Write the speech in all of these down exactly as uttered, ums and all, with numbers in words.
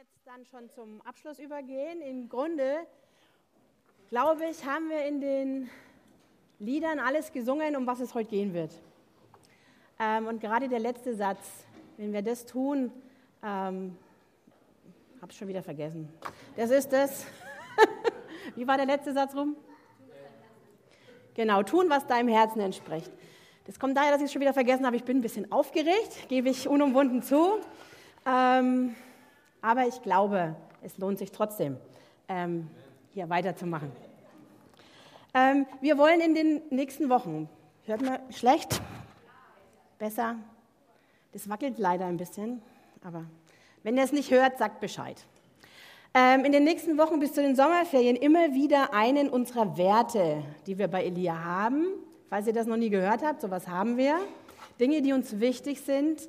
jetzt dann schon zum Abschluss übergehen. Im Grunde, glaube ich, haben wir in den Liedern alles gesungen, um was es heute gehen wird. Ähm, und gerade der letzte Satz, wenn wir das tun, ähm, habe ich schon wieder vergessen. Das ist das. Wie war der letzte Satz rum? Genau, tun, was deinem Herzen entspricht. Das kommt daher, dass ich es schon wieder vergessen habe. Ich bin ein bisschen aufgeregt, gebe ich unumwunden zu. Ähm, aber ich glaube, es lohnt sich trotzdem, ähm, hier weiterzumachen. Ähm, wir wollen in den nächsten Wochen, hört man schlecht, besser, das wackelt leider ein bisschen, aber wenn ihr es nicht hört, sagt Bescheid. Ähm, in den nächsten Wochen bis zu den Sommerferien immer wieder einen unserer Werte, die wir bei Elia haben. Falls ihr das noch nie gehört habt, sowas haben wir. Dinge, die uns wichtig sind,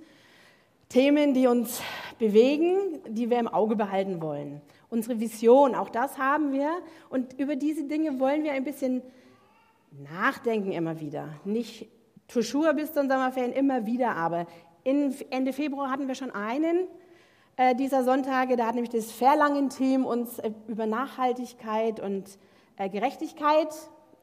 Themen, die uns bewegen, die wir im Auge behalten wollen. Unsere Vision, auch das haben wir. Und über diese Dinge wollen wir ein bisschen nachdenken immer wieder. Nicht toujours bis zum Sommerferien, immer wieder, aber in Ende Februar hatten wir schon einen äh, dieser Sonntage. Da hat nämlich das Verlangen-Team uns äh, über Nachhaltigkeit und äh, Gerechtigkeit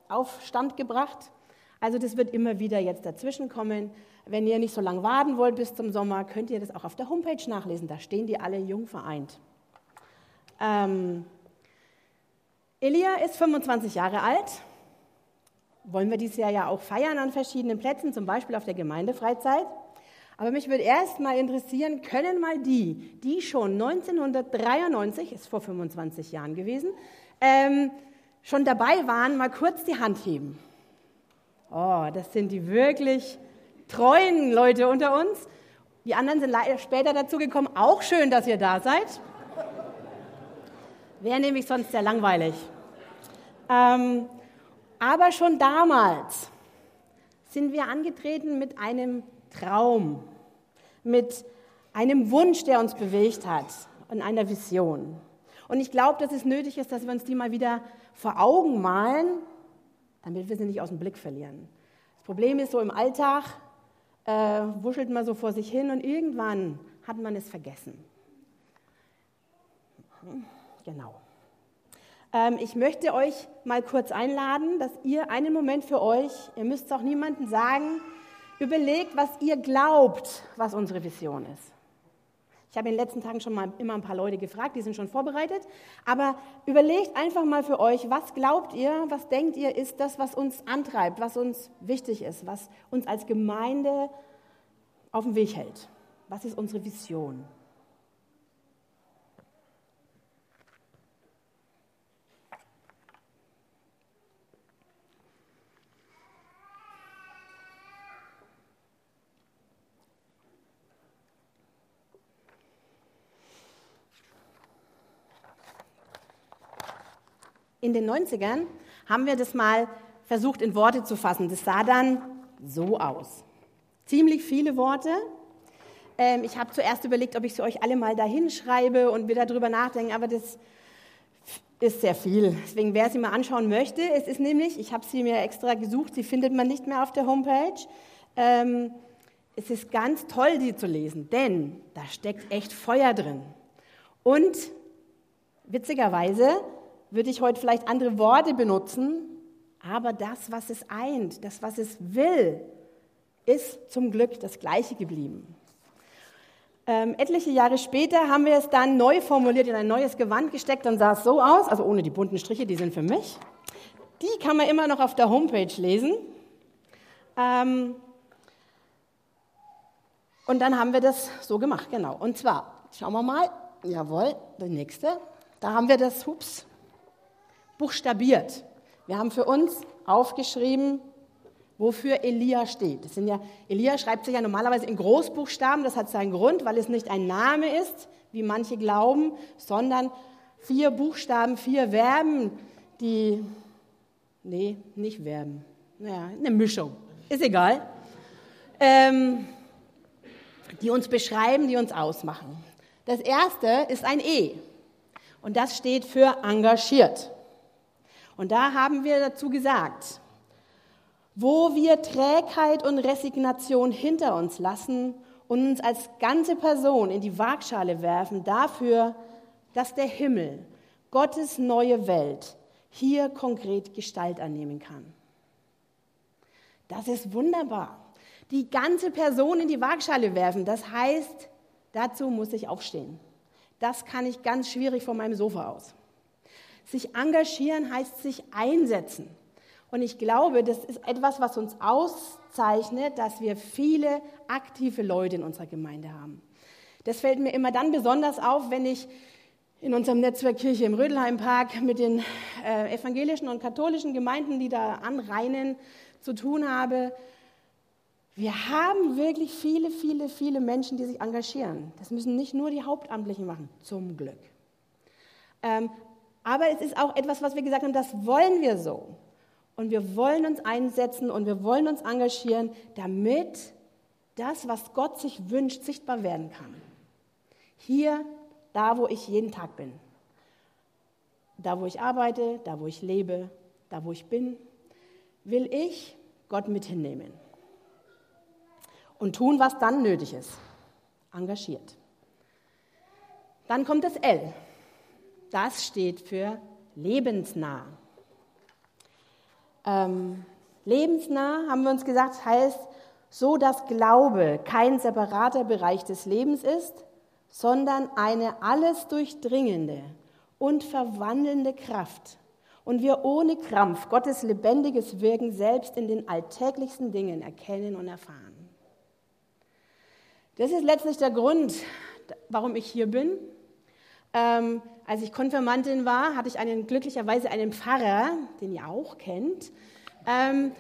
auf Stand gebracht. Also das wird immer wieder jetzt dazwischen kommen. Wenn ihr nicht so lange warten wollt bis zum Sommer, könnt ihr das auch auf der Homepage nachlesen. Da stehen die alle jung vereint. Ähm, Elia ist fünfundzwanzig Jahre alt. Wollen wir dieses Jahr ja auch feiern an verschiedenen Plätzen, zum Beispiel auf der Gemeindefreizeit. Aber mich würde erst mal interessieren, können mal die, die schon neunzehnhundertdreiundneunzig, ist vor fünfundzwanzig Jahren gewesen, ähm, schon dabei waren, mal kurz die Hand heben. Oh, das sind die wirklich treuen Leute unter uns. Die anderen sind leider später dazugekommen. Auch schön, dass ihr da seid. Wäre nämlich sonst sehr langweilig. Ähm, aber schon damals sind wir angetreten mit einem Traum, mit einem Wunsch, der uns bewegt hat und einer Vision. Und ich glaube, dass es nötig ist, dass wir uns die mal wieder vor Augen malen, damit wir sie nicht aus dem Blick verlieren. Das Problem ist so, im Alltag äh, wuschelt man so vor sich hin und irgendwann hat man es vergessen. Genau. Ähm, ich möchte euch mal kurz einladen, dass ihr einen Moment für euch, ihr müsst es auch niemandem sagen, überlegt, was ihr glaubt, was unsere Vision ist. Ich habe in den letzten Tagen schon mal immer ein paar Leute gefragt, die sind schon vorbereitet. Aber überlegt einfach mal für euch, was glaubt ihr, was denkt ihr, ist das, was uns antreibt, was uns wichtig ist, was uns als Gemeinde auf den Weg hält. Was ist unsere Vision? In den neunzigern haben wir das mal versucht, in Worte zu fassen. Das sah dann so aus. Ziemlich viele Worte. Ähm, ich habe zuerst überlegt, ob ich sie euch alle mal dahin schreibe und wir darüber nachdenken, aber das ist sehr viel. Deswegen, wer sie mal anschauen möchte, es ist nämlich, ich habe sie mir extra gesucht, sie findet man nicht mehr auf der Homepage. Ähm, es ist ganz toll, die zu lesen, denn da steckt echt Feuer drin. Und witzigerweise würde ich heute vielleicht andere Worte benutzen, aber das, was es eint, das, was es will, ist zum Glück das Gleiche geblieben. Ähm, etliche Jahre später haben wir es dann neu formuliert, in ein neues Gewand gesteckt und sah es so aus, also ohne die bunten Striche, die sind für mich. Die kann man immer noch auf der Homepage lesen. Ähm, und dann haben wir das so gemacht, genau. Und zwar, schauen wir mal, jawohl, der nächste, da haben wir das, hups, buchstabiert. Wir haben für uns aufgeschrieben, wofür Elia steht. Das sind ja, Elia schreibt sich ja normalerweise in Großbuchstaben, das hat seinen Grund, weil es nicht ein Name ist, wie manche glauben, sondern vier Buchstaben, vier Verben, die, nee, nicht Verben, naja, eine Mischung, ist egal, ähm, die uns beschreiben, die uns ausmachen. Das erste ist ein E und das steht für engagiert. Und da haben wir dazu gesagt, wo wir Trägheit und Resignation hinter uns lassen und uns als ganze Person in die Waagschale werfen dafür, dass der Himmel, Gottes neue Welt, hier konkret Gestalt annehmen kann. Das ist wunderbar. Die ganze Person in die Waagschale werfen, das heißt, dazu muss ich aufstehen. Das kann ich ganz schwierig von meinem Sofa aus. Sich engagieren heißt sich einsetzen. Und ich glaube, das ist etwas, was uns auszeichnet, dass wir viele aktive Leute in unserer Gemeinde haben. Das fällt mir immer dann besonders auf, wenn ich in unserem Netzwerk Kirche im Rödelheimpark mit den äh, evangelischen und katholischen Gemeinden, die da anreinen, zu tun habe. Wir haben wirklich viele, viele, viele Menschen, die sich engagieren. Das müssen nicht nur die Hauptamtlichen machen, zum Glück. Ähm, aber es ist auch etwas, was wir gesagt haben, das wollen wir so. Und wir wollen uns einsetzen und wir wollen uns engagieren, damit das, was Gott sich wünscht, sichtbar werden kann. Hier, da, wo ich jeden Tag bin. Da, wo ich arbeite, da, wo ich lebe, da, wo ich bin, will ich Gott mit hinnehmen. Und tun, was dann nötig ist. Engagiert. Dann kommt das L. Das steht für lebensnah. Ähm, lebensnah, haben wir uns gesagt, heißt so, dass Glaube kein separater Bereich des Lebens ist, sondern eine alles durchdringende und verwandelnde Kraft. Und wir ohne Krampf Gottes lebendiges Wirken selbst in den alltäglichsten Dingen erkennen und erfahren. Das ist letztlich der Grund, warum ich hier bin. Ähm, als ich Konfirmandin war, hatte ich einen, glücklicherweise einen Pfarrer, den ihr auch kennt, ähm,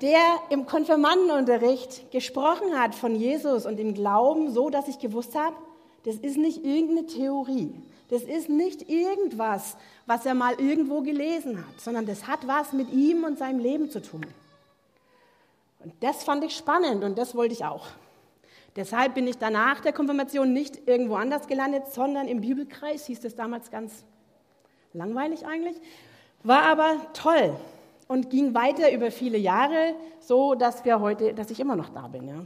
der im Konfirmandenunterricht gesprochen hat von Jesus und dem Glauben, so dass ich gewusst habe, das ist nicht irgendeine Theorie, das ist nicht irgendwas, was er mal irgendwo gelesen hat, sondern das hat was mit ihm und seinem Leben zu tun. Und das fand ich spannend und das wollte ich auch. Deshalb bin ich danach der Konfirmation nicht irgendwo anders gelandet, sondern im Bibelkreis, hieß das damals ganz langweilig eigentlich, war aber toll und ging weiter über viele Jahre, so dass wir heute, dass ich immer noch da bin. Ja.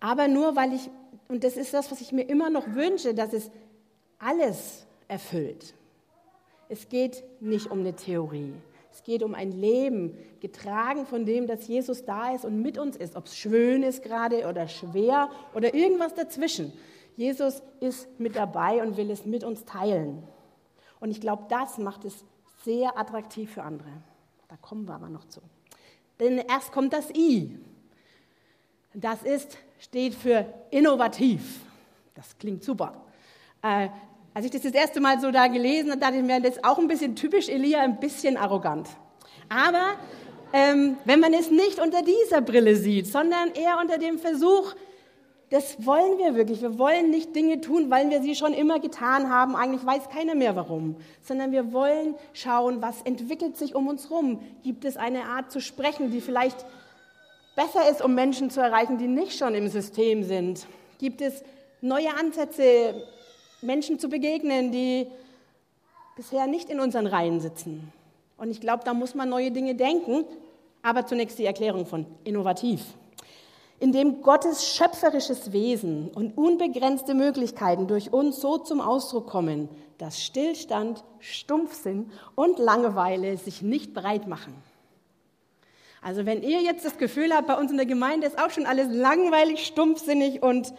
Aber nur weil ich, und das ist das, was ich mir immer noch wünsche, dass es alles erfüllt. Es geht nicht um eine Theorie. Es geht um ein Leben, getragen von dem, dass Jesus da ist und mit uns ist. Ob es schön ist gerade oder schwer oder irgendwas dazwischen. Jesus ist mit dabei und will es mit uns teilen. Und ich glaube, das macht es sehr attraktiv für andere. Da kommen wir aber noch zu. Denn erst kommt das I. Das ist, steht für innovativ. Das klingt super. Äh, Als ich das das erste Mal so da gelesen habe, dachte ich mir, das ist auch ein bisschen typisch Elia, ein bisschen arrogant. Aber ähm, wenn man es nicht unter dieser Brille sieht, sondern eher unter dem Versuch, das wollen wir wirklich. Wir wollen nicht Dinge tun, weil wir sie schon immer getan haben. Eigentlich weiß keiner mehr warum. Sondern wir wollen schauen, was entwickelt sich um uns rum. Gibt es eine Art zu sprechen, die vielleicht besser ist, um Menschen zu erreichen, die nicht schon im System sind? Gibt es neue Ansätze, Menschen zu begegnen, die bisher nicht in unseren Reihen sitzen. Und ich glaube, da muss man neue Dinge denken. Aber zunächst die Erklärung von innovativ. Indem Gottes schöpferisches Wesen und unbegrenzte Möglichkeiten durch uns so zum Ausdruck kommen, dass Stillstand, Stumpfsinn und Langeweile sich nicht breit machen. Also wenn ihr jetzt das Gefühl habt, bei uns in der Gemeinde ist auch schon alles langweilig, stumpfsinnig und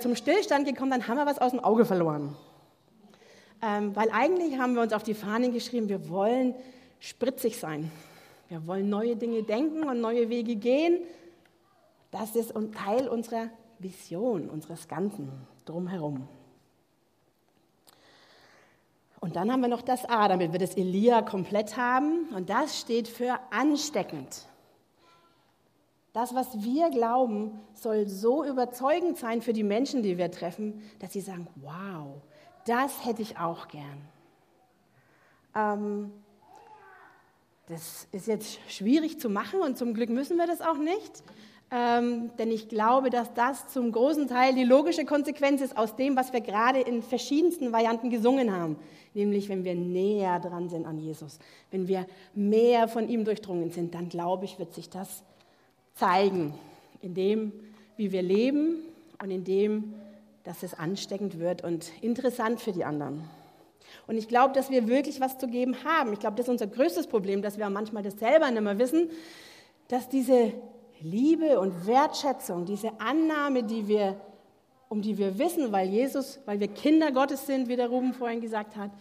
zum Stillstand gekommen, dann haben wir was aus dem Auge verloren. Ähm, weil eigentlich haben wir uns auf die Fahnen geschrieben, wir wollen spritzig sein. Wir wollen neue Dinge denken und neue Wege gehen. Das ist ein Teil unserer Vision, unseres Ganzen drumherum. Und dann haben wir noch das A, damit wir das Elia komplett haben. Und das steht für ansteckend. Das, was wir glauben, soll so überzeugend sein für die Menschen, die wir treffen, dass sie sagen, wow, das hätte ich auch gern. Ähm, das ist jetzt schwierig zu machen und zum Glück müssen wir das auch nicht, ähm, denn ich glaube, dass das zum großen Teil die logische Konsequenz ist aus dem, was wir gerade in verschiedensten Varianten gesungen haben, nämlich wenn wir näher dran sind an Jesus, wenn wir mehr von ihm durchdrungen sind, dann glaube ich, wird sich das zeigen, in dem, wie wir leben und in dem, dass es ansteckend wird und interessant für die anderen. Und ich glaube, dass wir wirklich was zu geben haben. Ich glaube, das ist unser größtes Problem, dass wir manchmal das selber nicht mehr wissen, dass diese Liebe und Wertschätzung, diese Annahme, die wir, um die wir wissen, weil Jesus, weil wir Kinder Gottes sind, wie der Ruben vorhin gesagt hat,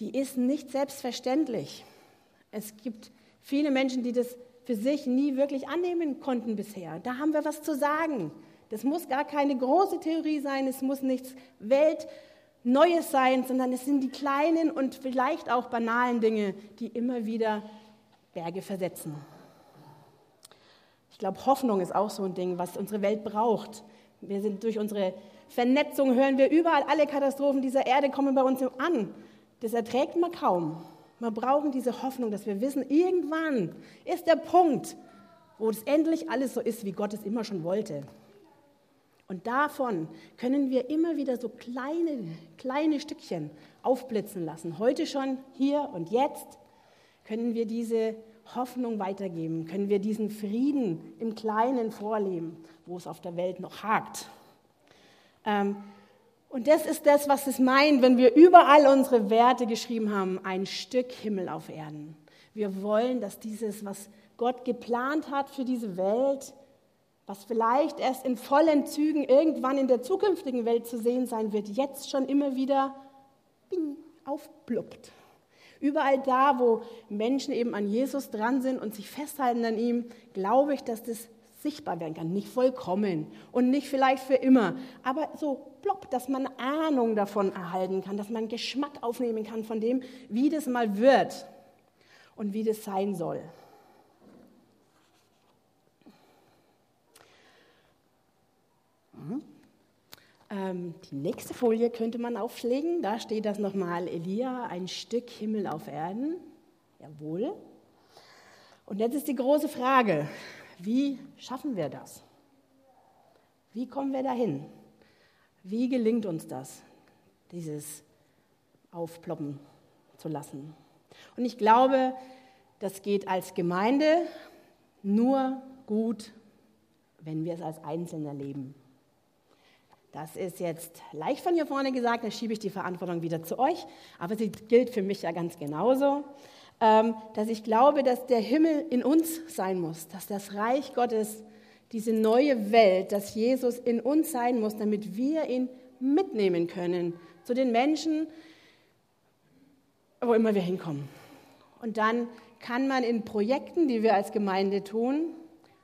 die ist nicht selbstverständlich. Es gibt viele Menschen, die das für sich nie wirklich annehmen konnten bisher. Da haben wir was zu sagen. Das muss gar keine große Theorie sein, es muss nichts Weltneues sein, sondern es sind die kleinen und vielleicht auch banalen Dinge, die immer wieder Berge versetzen. Ich glaube, Hoffnung ist auch so ein Ding, was unsere Welt braucht. Wir sind durch unsere Vernetzung, hören wir überall, alle Katastrophen dieser Erde kommen bei uns an. Das erträgt man kaum. Wir brauchen diese Hoffnung, dass wir wissen, irgendwann ist der Punkt, wo es endlich alles so ist, wie Gott es immer schon wollte. Und davon können wir immer wieder so kleine, kleine Stückchen aufblitzen lassen. Heute schon, hier und jetzt können wir diese Hoffnung weitergeben, können wir diesen Frieden im Kleinen vorleben, wo es auf der Welt noch hakt. Ähm, und das ist das, was es meint, wenn wir überall unsere Werte geschrieben haben, ein Stück Himmel auf Erden. Wir wollen, dass dieses, was Gott geplant hat für diese Welt, was vielleicht erst in vollen Zügen irgendwann in der zukünftigen Welt zu sehen sein wird, jetzt schon immer wieder bing, aufploppt. Überall da, wo Menschen eben an Jesus dran sind und sich festhalten an ihm, glaube ich, dass das sichtbar werden kann. Nicht vollkommen und nicht vielleicht für immer, aber so plopp, dass man Ahnung davon erhalten kann, dass man Geschmack aufnehmen kann von dem, wie das mal wird und wie das sein soll. Mhm. Die nächste Folie könnte man aufschlägen, da steht das nochmal, Elia, ein Stück Himmel auf Erden, jawohl. Und jetzt ist die große Frage, wie schaffen wir das? Wie kommen wir dahin? Wie gelingt uns das, dieses aufploppen zu lassen? Und ich glaube, das geht als Gemeinde nur gut, wenn wir es als Einzelner leben. Das ist jetzt leicht von hier vorne gesagt, dann schiebe ich die Verantwortung wieder zu euch, aber sie gilt für mich ja ganz genauso, dass ich glaube, dass der Himmel in uns sein muss, dass das Reich Gottes, diese neue Welt, dass Jesus in uns sein muss, damit wir ihn mitnehmen können zu den Menschen, wo immer wir hinkommen. Und dann kann man in Projekten, die wir als Gemeinde tun,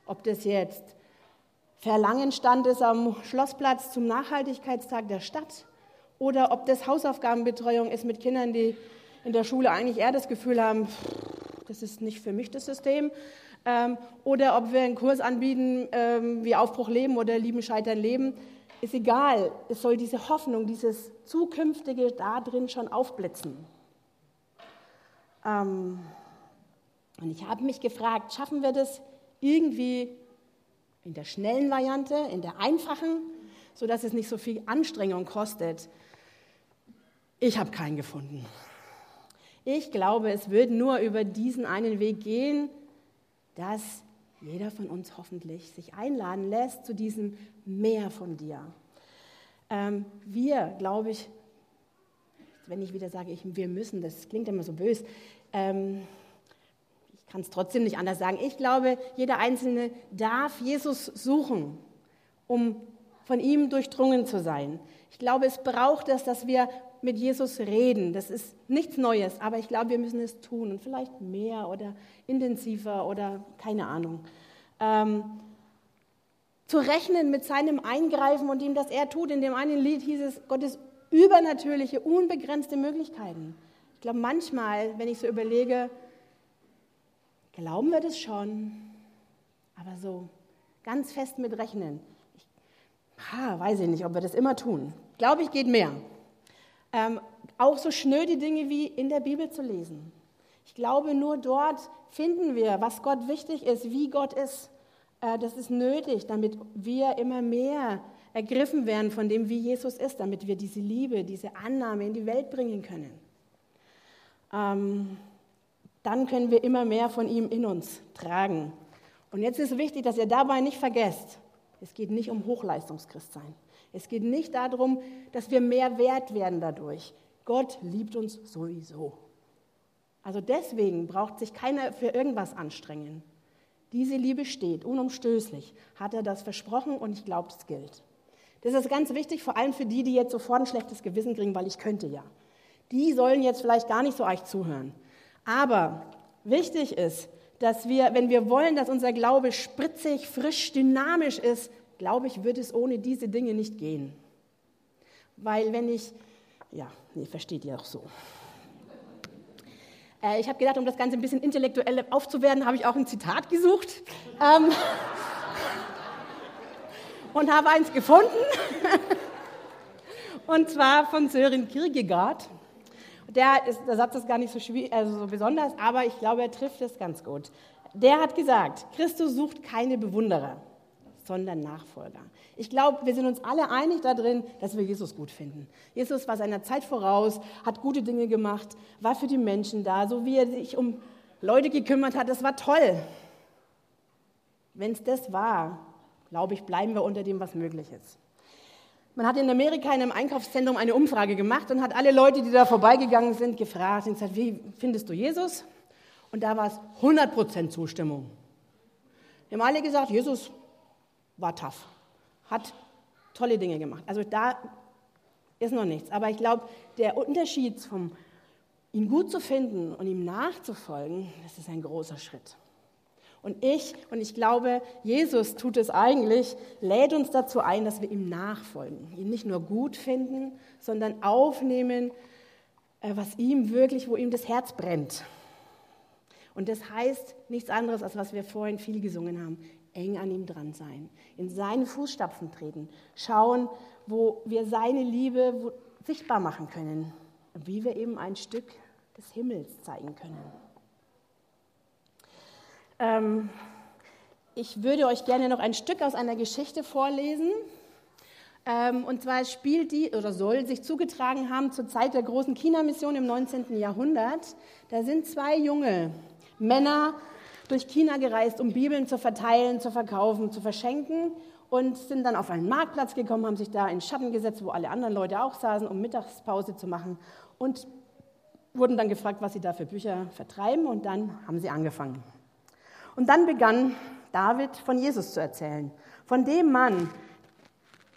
ob das jetzt Verlangen stand es am Schlossplatz zum Nachhaltigkeitstag der Stadt oder ob das Hausaufgabenbetreuung ist mit Kindern, die in der Schule eigentlich eher das Gefühl haben, das ist nicht für mich das System, oder ob wir einen Kurs anbieten wie Aufbruch leben oder Lieben scheitern leben, ist egal. Es soll diese Hoffnung, dieses Zukünftige da drin schon aufblitzen. Und ich habe mich gefragt, schaffen wir das irgendwie in der schnellen Variante, in der einfachen, sodass es nicht so viel Anstrengung kostet. Ich habe keinen gefunden. Ich glaube, es wird nur über diesen einen Weg gehen, dass jeder von uns hoffentlich sich einladen lässt zu diesem Meer von dir. Ähm, wir, glaube ich, wenn ich wieder sage, ich, wir müssen, das klingt immer so böse, ähm, kann es trotzdem nicht anders sagen. Ich glaube, jeder Einzelne darf Jesus suchen, um von ihm durchdrungen zu sein. Ich glaube, es braucht das, dass wir mit Jesus reden. Das ist nichts Neues, aber ich glaube, wir müssen es tun und vielleicht mehr oder intensiver oder keine Ahnung. Ähm, zu rechnen mit seinem Eingreifen und dem, dass er tut. In dem einen Lied hieß es, Gottes übernatürliche, unbegrenzte Möglichkeiten. Ich glaube, manchmal, wenn ich so überlege, glauben wir das schon, aber so ganz fest mit rechnen. Ich, ha, weiß ich nicht, ob wir das immer tun. Glaube ich, geht mehr. Ähm, auch so schnöde Dinge wie in der Bibel zu lesen. Ich glaube, nur dort finden wir, was Gott wichtig ist, wie Gott ist. Äh, das ist nötig, damit wir immer mehr ergriffen werden von dem, wie Jesus ist, damit wir diese Liebe, diese Annahme in die Welt bringen können. Ähm, dann können wir immer mehr von ihm in uns tragen. Und jetzt ist wichtig, dass ihr dabei nicht vergesst, es geht nicht um Hochleistungschristsein. Es geht nicht darum, dass wir mehr wert werden dadurch. Gott liebt uns sowieso. Also deswegen braucht sich keiner für irgendwas anstrengen. Diese Liebe steht, unumstößlich, hat er das versprochen und ich glaube, es gilt. Das ist ganz wichtig, vor allem für die, die jetzt sofort ein schlechtes Gewissen kriegen, weil ich könnte ja. Die sollen jetzt vielleicht gar nicht so euch zuhören. Aber wichtig ist, dass wir, wenn wir wollen, dass unser Glaube spritzig, frisch, dynamisch ist, glaube ich, wird es ohne diese Dinge nicht gehen. Weil wenn ich, ja, nee, versteht ihr auch so. Äh, ich habe gedacht, um das Ganze ein bisschen intellektuell aufzuwerten, habe ich auch ein Zitat gesucht. Ähm, und habe eins gefunden. Und zwar von Sören Kierkegaard. Der, ist, der Satz ist gar nicht so, schwierig, also so besonders, aber ich glaube, er trifft es ganz gut. Der hat gesagt, Christus sucht keine Bewunderer, sondern Nachfolger. Ich glaube, wir sind uns alle einig darin, dass wir Jesus gut finden. Jesus war seiner Zeit voraus, hat gute Dinge gemacht, war für die Menschen da, so wie er sich um Leute gekümmert hat, das war toll. Wenn es das war, glaube ich, bleiben wir unter dem, was möglich ist. Man hat in Amerika in einem Einkaufszentrum eine Umfrage gemacht und hat alle Leute, die da vorbeigegangen sind, gefragt und gesagt, wie findest du Jesus? Und da war es hundert Prozent Zustimmung. Wir haben alle gesagt, Jesus war tough, hat tolle Dinge gemacht. Also da ist noch nichts. Aber ich glaube, der Unterschied vom ihn gut zu finden und ihm nachzufolgen, das ist ein großer Schritt. Und ich, und ich glaube, Jesus tut es eigentlich, lädt uns dazu ein, dass wir ihm nachfolgen. Ihn nicht nur gut finden, sondern aufnehmen, was ihm wirklich, wo ihm das Herz brennt. Und das heißt nichts anderes, als was wir vorhin viel gesungen haben. Eng an ihm dran sein, in seine Fußstapfen treten, schauen, wo wir seine Liebe sichtbar machen können, wie wir eben ein Stück des Himmels zeigen können. Ich würde euch gerne noch ein Stück aus einer Geschichte vorlesen. Und zwar spielt die, oder soll sich zugetragen haben, zur Zeit der großen China-Mission im neunzehnten. Jahrhundert. Da sind zwei junge Männer durch China gereist, um Bibeln zu verteilen, zu verkaufen, zu verschenken. Und sind dann auf einen Marktplatz gekommen, haben sich da in Schatten gesetzt, wo alle anderen Leute auch saßen, um Mittagspause zu machen. Und wurden dann gefragt, was sie da für Bücher vertreiben. Und dann haben sie angefangen. Und dann begann David, von Jesus zu erzählen, von dem Mann,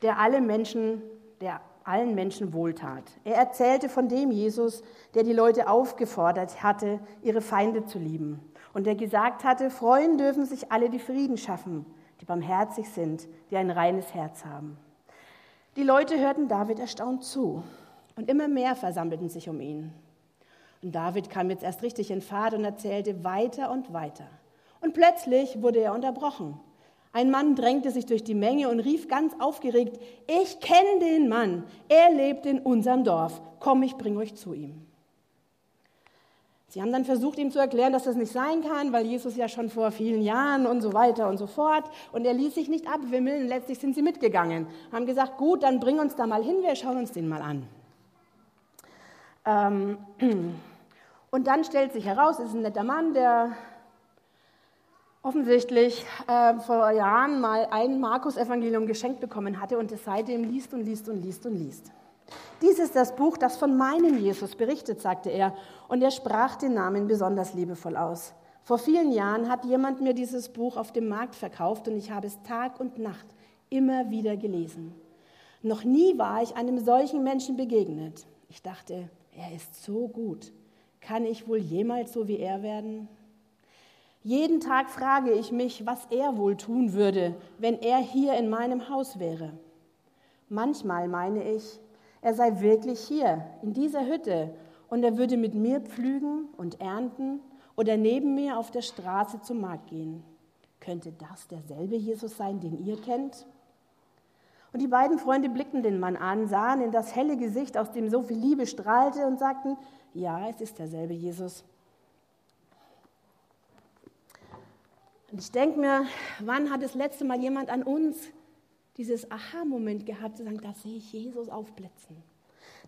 der, alle Menschen, der allen Menschen wohltat. Er erzählte von dem Jesus, der die Leute aufgefordert hatte, ihre Feinde zu lieben. Und der gesagt hatte, freuen dürfen sich alle, die Frieden schaffen, die barmherzig sind, die ein reines Herz haben. Die Leute hörten David erstaunt zu und immer mehr versammelten sich um ihn. Und David kam jetzt erst richtig in Fahrt und erzählte weiter und weiter. Und plötzlich wurde er unterbrochen. Ein Mann drängte sich durch die Menge und rief ganz aufgeregt, ich kenne den Mann, er lebt in unserem Dorf, komm, ich bringe euch zu ihm. Sie haben dann versucht, ihm zu erklären, dass das nicht sein kann, weil Jesus ja schon vor vielen Jahren und so weiter und so fort. Und er ließ sich nicht abwimmeln und letztlich sind sie mitgegangen. Haben gesagt, gut, dann bring uns da mal hin, wir schauen uns den mal an. Ähm, und dann stellt sich heraus, es ist ein netter Mann, der offensichtlich äh, vor Jahren mal ein Markus-Evangelium geschenkt bekommen hatte und es seitdem liest und liest und liest und liest. Dies ist das Buch, das von meinem Jesus berichtet, sagte er, und er sprach den Namen besonders liebevoll aus. Vor vielen Jahren hat jemand mir dieses Buch auf dem Markt verkauft und ich habe es Tag und Nacht immer wieder gelesen. Noch nie war ich einem solchen Menschen begegnet. Ich dachte, er ist so gut. Kann ich wohl jemals so wie er werden? Jeden Tag frage ich mich, was er wohl tun würde, wenn er hier in meinem Haus wäre. Manchmal meine ich, er sei wirklich hier, in dieser Hütte, und er würde mit mir pflügen und ernten oder neben mir auf der Straße zum Markt gehen. Könnte das derselbe Jesus sein, den ihr kennt? Und die beiden Freunde blickten den Mann an, sahen in das helle Gesicht, aus dem so viel Liebe strahlte, und sagten, ja, es ist derselbe Jesus. Und ich denke mir, wann hat das letzte Mal jemand an uns dieses Aha-Moment gehabt, zu sagen, da sehe ich Jesus aufblitzen.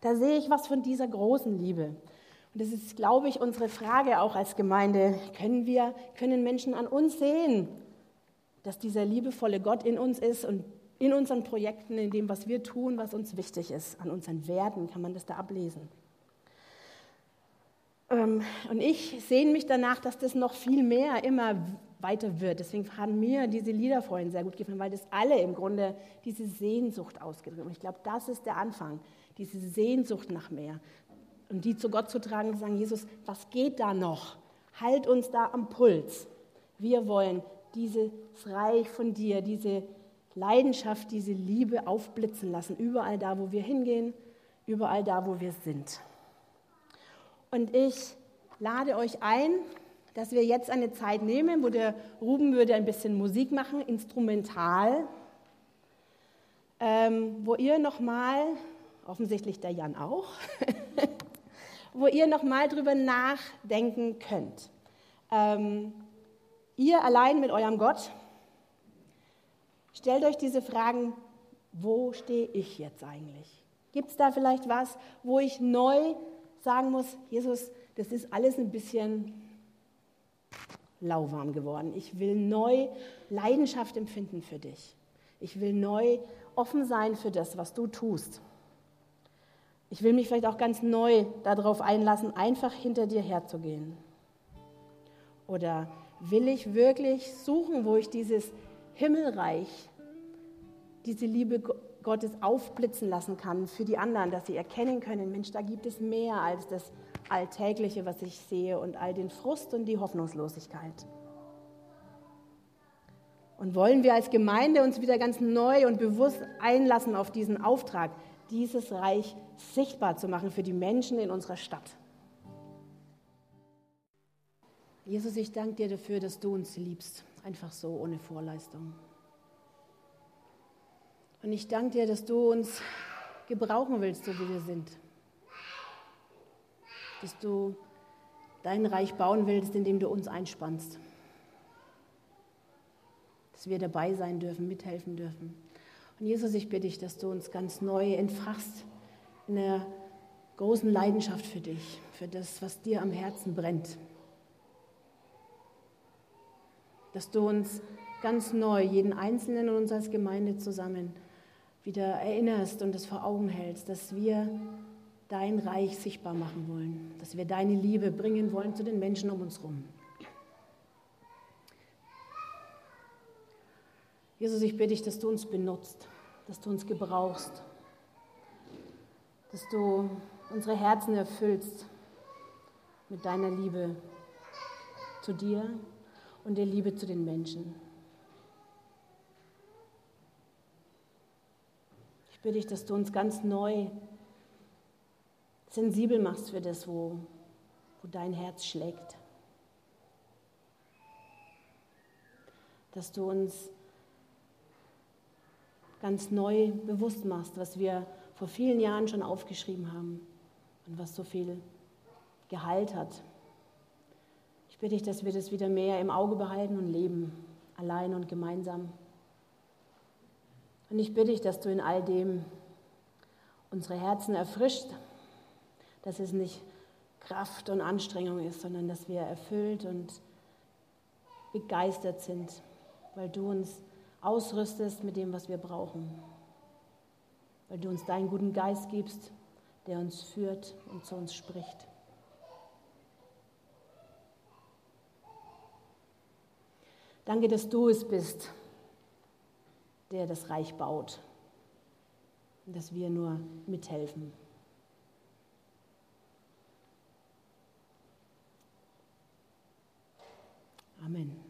Da sehe ich was von dieser großen Liebe. Und das ist, glaube ich, unsere Frage auch als Gemeinde. Können wir, können Menschen an uns sehen, dass dieser liebevolle Gott in uns ist und in unseren Projekten, in dem, was wir tun, was uns wichtig ist. An unseren Werten kann man das da ablesen. Und ich sehne mich danach, dass das noch viel mehr immer weiter wird. Deswegen haben mir diese Lieder vorhin sehr gut gefallen, weil das alle im Grunde diese Sehnsucht ausgedrückt haben. Ich glaube, das ist der Anfang, diese Sehnsucht nach mehr. Und die zu Gott zu tragen und zu sagen, Jesus, was geht da noch? Halt uns da am Puls. Wir wollen dieses Reich von dir, diese Leidenschaft, diese Liebe aufblitzen lassen, überall da, wo wir hingehen, überall da, wo wir sind. Und ich lade euch ein, dass wir jetzt eine Zeit nehmen, wo der Ruben würde ein bisschen Musik machen, instrumental, ähm, wo ihr nochmal, offensichtlich der Jan auch, wo ihr nochmal drüber nachdenken könnt. Ähm, ihr allein mit eurem Gott, stellt euch diese Fragen, wo stehe ich jetzt eigentlich? Gibt es da vielleicht was, wo ich neu sagen muss, Jesus, das ist alles ein bisschen lauwarm geworden. Ich will neu Leidenschaft empfinden für dich. Ich will neu offen sein für das, was du tust. Ich will mich vielleicht auch ganz neu darauf einlassen, einfach hinter dir herzugehen. Oder will ich wirklich suchen, wo ich dieses Himmelreich, diese Liebe Gottes aufblitzen lassen kann für die anderen, dass sie erkennen können, Mensch, da gibt es mehr als das Alltägliche, was ich sehe und all den Frust und die Hoffnungslosigkeit. Und wollen wir als Gemeinde uns wieder ganz neu und bewusst einlassen auf diesen Auftrag, dieses Reich sichtbar zu machen für die Menschen in unserer Stadt. Jesus, ich danke dir dafür, dass du uns liebst, einfach so, ohne Vorleistung. Und ich danke dir, dass du uns gebrauchen willst, so wie wir sind. Dass du dein Reich bauen willst, indem du uns einspannst. Dass wir dabei sein dürfen, mithelfen dürfen. Und Jesus, ich bitte dich, dass du uns ganz neu entfachst in der großen Leidenschaft für dich, für das, was dir am Herzen brennt. Dass du uns ganz neu, jeden Einzelnen und uns als Gemeinde zusammen, wieder erinnerst und es vor Augen hältst, dass wir dein Reich sichtbar machen wollen, dass wir deine Liebe bringen wollen zu den Menschen um uns rum. Jesus, ich bitte dich, dass du uns benutzt, dass du uns gebrauchst, dass du unsere Herzen erfüllst mit deiner Liebe zu dir und der Liebe zu den Menschen. Ich bitte dich, dass du uns ganz neu sensibel machst für das, wo, wo dein Herz schlägt. Dass du uns ganz neu bewusst machst, was wir vor vielen Jahren schon aufgeschrieben haben und was so viel Gehalt hat. Ich bitte dich, dass wir das wieder mehr im Auge behalten und leben, allein und gemeinsam. Und ich bitte dich, dass du in all dem unsere Herzen erfrischt, dass es nicht Kraft und Anstrengung ist, sondern dass wir erfüllt und begeistert sind, weil du uns ausrüstest mit dem, was wir brauchen. Weil du uns deinen guten Geist gibst, der uns führt und zu uns spricht. Danke, dass du es bist, der das Reich baut und dass wir nur mithelfen. Amen.